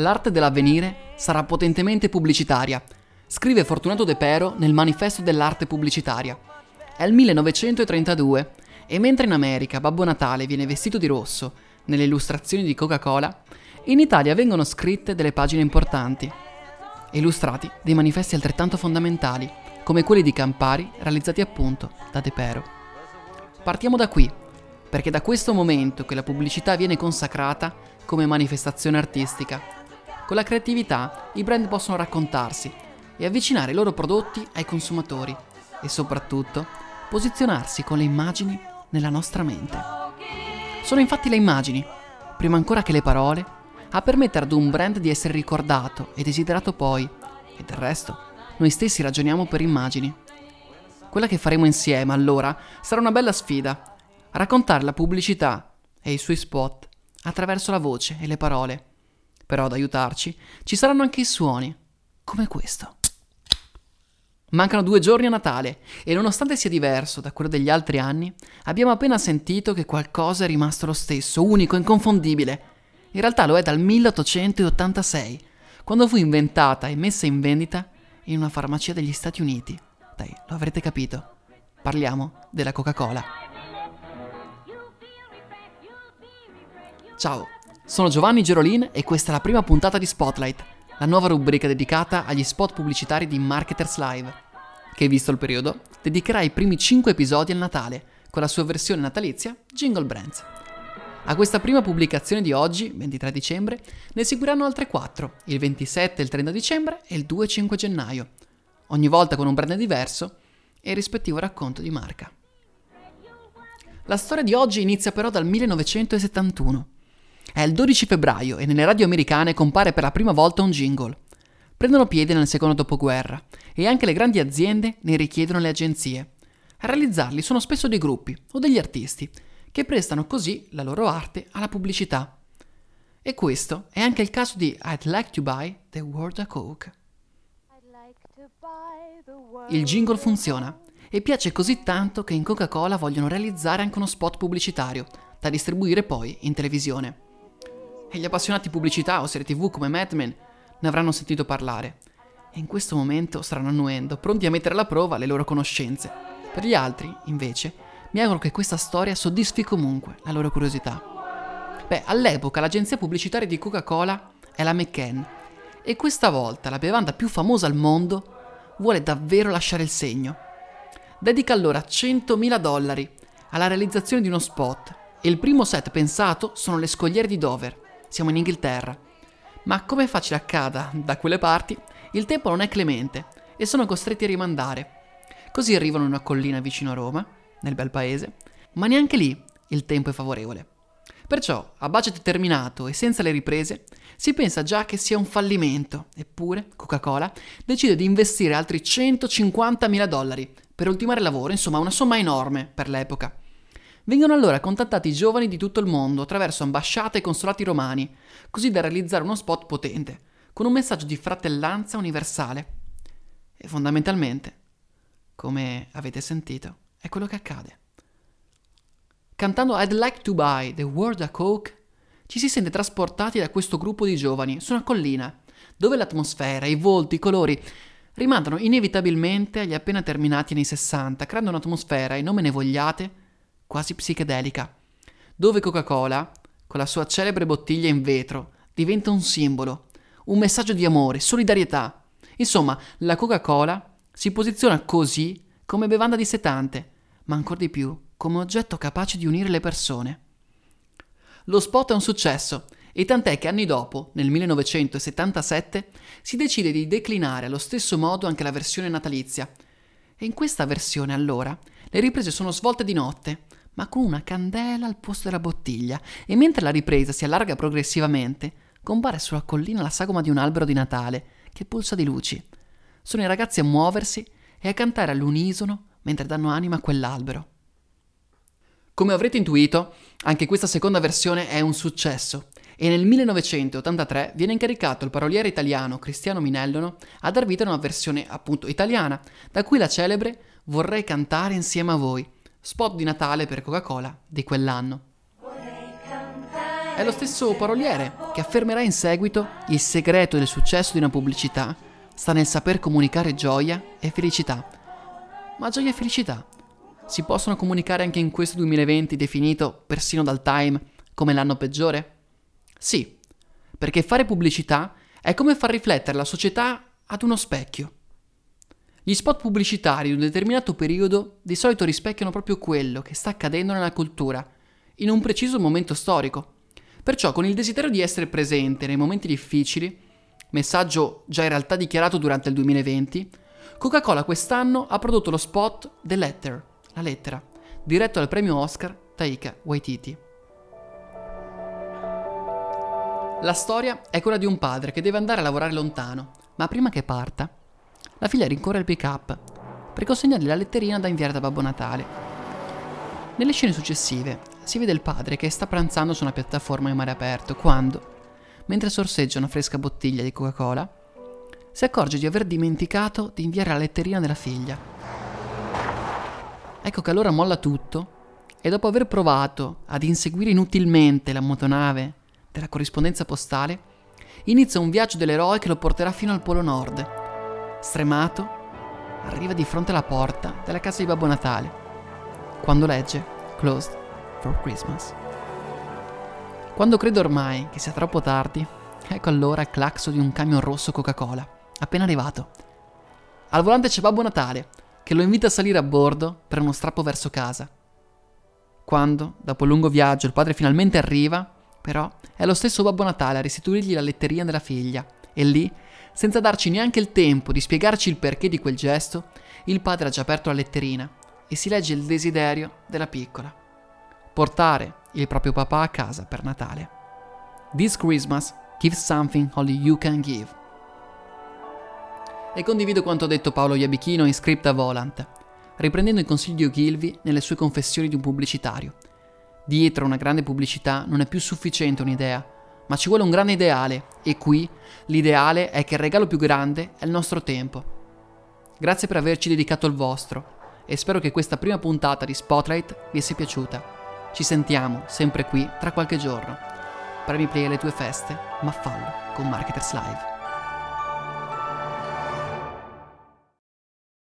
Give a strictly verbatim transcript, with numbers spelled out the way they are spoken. l'arte dell'avvenire sarà potentemente pubblicitaria, scrive Fortunato Depero nel Manifesto dell'arte pubblicitaria. È il millenovecentotrentadue e mentre in America Babbo Natale viene vestito di rosso nelle illustrazioni di Coca-Cola, in Italia vengono scritte delle pagine importanti e illustrati dei manifesti altrettanto fondamentali, come quelli di Campari realizzati appunto da Depero. Partiamo da qui, perché da questo momento che la pubblicità viene consacrata come manifestazione artistica. Con la creatività i brand possono raccontarsi e avvicinare i loro prodotti ai consumatori e soprattutto posizionarsi con le immagini nella nostra mente. Sono infatti le immagini, prima ancora che le parole, a permettere ad un brand di essere ricordato e desiderato poi, e del resto noi stessi ragioniamo per immagini. Quella che faremo insieme allora sarà una bella sfida: raccontare la pubblicità e i suoi spot attraverso la voce e le parole. Però ad aiutarci ci saranno anche i suoni, come questo. Mancano due giorni a Natale e nonostante sia diverso da quello degli altri anni, abbiamo appena sentito che qualcosa è rimasto lo stesso, unico, inconfondibile. In realtà lo è dal milleottocentottantasei, quando fu inventata e messa in vendita in una farmacia degli Stati Uniti. Dai, lo avrete capito. Parliamo della Coca-Cola. Ciao, sono Giovanni Gerolin e questa è la prima puntata di Spotlight, la nuova rubrica dedicata agli spot pubblicitari di Marketers Live, che visto il periodo dedicherà i primi cinque episodi al Natale, con la sua versione natalizia Jingle Brands. A questa prima pubblicazione di oggi, ventitré dicembre, ne seguiranno altre quattro, il ventisette, il trenta dicembre e il due e cinque gennaio, ogni volta con un brand diverso e il rispettivo racconto di marca. La storia di oggi inizia però dal millenovecentosettantuno. È il dodici febbraio e nelle radio americane compare per la prima volta un jingle. Prendono piede nel secondo dopoguerra e anche le grandi aziende ne richiedono le agenzie. A realizzarli sono spesso dei gruppi o degli artisti che prestano così la loro arte alla pubblicità. E questo è anche il caso di I'd like to buy the world a Coke. Il jingle funziona e piace così tanto che in Coca-Cola vogliono realizzare anche uno spot pubblicitario da distribuire poi in televisione. E gli appassionati di pubblicità o serie tv come Mad Men ne avranno sentito parlare e in questo momento staranno annuendo, pronti a mettere alla prova le loro conoscenze. Per gli altri, invece, mi auguro che questa storia soddisfi comunque la loro curiosità. Beh, all'epoca l'agenzia pubblicitaria di Coca-Cola è la McCann e questa volta la bevanda più famosa al mondo vuole davvero lasciare il segno. Dedica allora centomila dollari alla realizzazione di uno spot e il primo set pensato sono le scogliere di Dover. Siamo in Inghilterra, ma come facile accada da quelle parti, il tempo non è clemente e sono costretti a rimandare. Così arrivano in una collina vicino a Roma, nel bel paese, ma neanche lì il tempo è favorevole. Perciò, a budget determinato e senza le riprese, si pensa già che sia un fallimento, eppure Coca-Cola decide di investire altri centocinquantamila dollari per ultimare il lavoro, insomma una somma enorme per l'epoca. Vengono allora contattati giovani di tutto il mondo attraverso ambasciate e consolati romani, così da realizzare uno spot potente, con un messaggio di fratellanza universale. E fondamentalmente, come avete sentito, è quello che accade. Cantando I'd like to buy the world a Coke, ci si sente trasportati da questo gruppo di giovani su una collina, dove l'atmosfera, i volti, i colori rimandano inevitabilmente agli appena terminati nei sessanta, creando un'atmosfera e non me ne vogliate quasi psichedelica, dove Coca-Cola, con la sua celebre bottiglia in vetro, diventa un simbolo, un messaggio di amore, solidarietà. Insomma, la Coca-Cola si posiziona così come bevanda dissetante, ma ancora di più come oggetto capace di unire le persone. Lo spot è un successo, e tant'è che anni dopo, nel millenovecentosettantasette, si decide di declinare allo stesso modo anche la versione natalizia. E in questa versione, allora, le riprese sono svolte di notte, ma con una candela al posto della bottiglia, e mentre la ripresa si allarga progressivamente, compare sulla collina la sagoma di un albero di Natale che pulsa di luci. Sono i ragazzi a muoversi e a cantare all'unisono mentre danno anima a quell'albero. Come avrete intuito, anche questa seconda versione è un successo e nel millenovecentottantatré viene incaricato il paroliere italiano Cristiano Minellono a dar vita a una versione appunto italiana, da cui la celebre Vorrei cantare insieme a voi, spot di Natale per Coca-Cola di quell'anno. è lo stesso paroliere che affermerà in seguito: il segreto del successo di una pubblicità sta nel saper comunicare gioia e felicità. Ma gioia e felicità si possono comunicare anche in questo duemilaventi, definito persino dal Time come l'anno peggiore? Sì, perché fare pubblicità è come far riflettere la società ad uno specchio. Gli spot pubblicitari di un determinato periodo di solito rispecchiano proprio quello che sta accadendo nella cultura, in un preciso momento storico. Perciò, con il desiderio di essere presente nei momenti difficili, messaggio già in realtà dichiarato durante il duemilaventi, Coca-Cola quest'anno ha prodotto lo spot The Letter, la lettera, diretto al premio Oscar Taika Waititi. La storia è quella di un padre che deve andare a lavorare lontano, ma prima che parta, la figlia rincorre il pick-up per consegnargli la letterina da inviare da Babbo Natale. Nelle scene successive si vede il padre che sta pranzando su una piattaforma in mare aperto quando, mentre sorseggia una fresca bottiglia di Coca-Cola, si accorge di aver dimenticato di inviare la letterina della figlia. Ecco che allora molla tutto e, dopo aver provato ad inseguire inutilmente la motonave della corrispondenza postale, inizia un viaggio dell'eroe che lo porterà fino al Polo Nord. Stremato, arriva di fronte alla porta della casa di Babbo Natale, quando legge "Closed for Christmas". Quando crede ormai che sia troppo tardi, ecco allora il clacson di un camion rosso Coca-Cola, appena arrivato. Al volante c'è Babbo Natale, che lo invita a salire a bordo per uno strappo verso casa. Quando, dopo un lungo viaggio, il padre finalmente arriva, però è lo stesso Babbo Natale a restituirgli la letterina della figlia, e lì, senza darci neanche il tempo di spiegarci il perché di quel gesto, il padre ha già aperto la letterina e si legge il desiderio della piccola: portare il proprio papà a casa per Natale. This Christmas, give something only you can give. E condivido quanto ha detto Paolo Iabichino in Scritta Volant, riprendendo i consigli di Ogilvy nelle sue Confessioni di un pubblicitario. Dietro una grande pubblicità non è più sufficiente un'idea, ma ci vuole un grande ideale, e qui l'ideale è che il regalo più grande è il nostro tempo. Grazie per averci dedicato il vostro e spero che questa prima puntata di Spotlight vi sia piaciuta. Ci sentiamo sempre qui tra qualche giorno. Premi play alle tue feste, ma fallo con Marketers Live.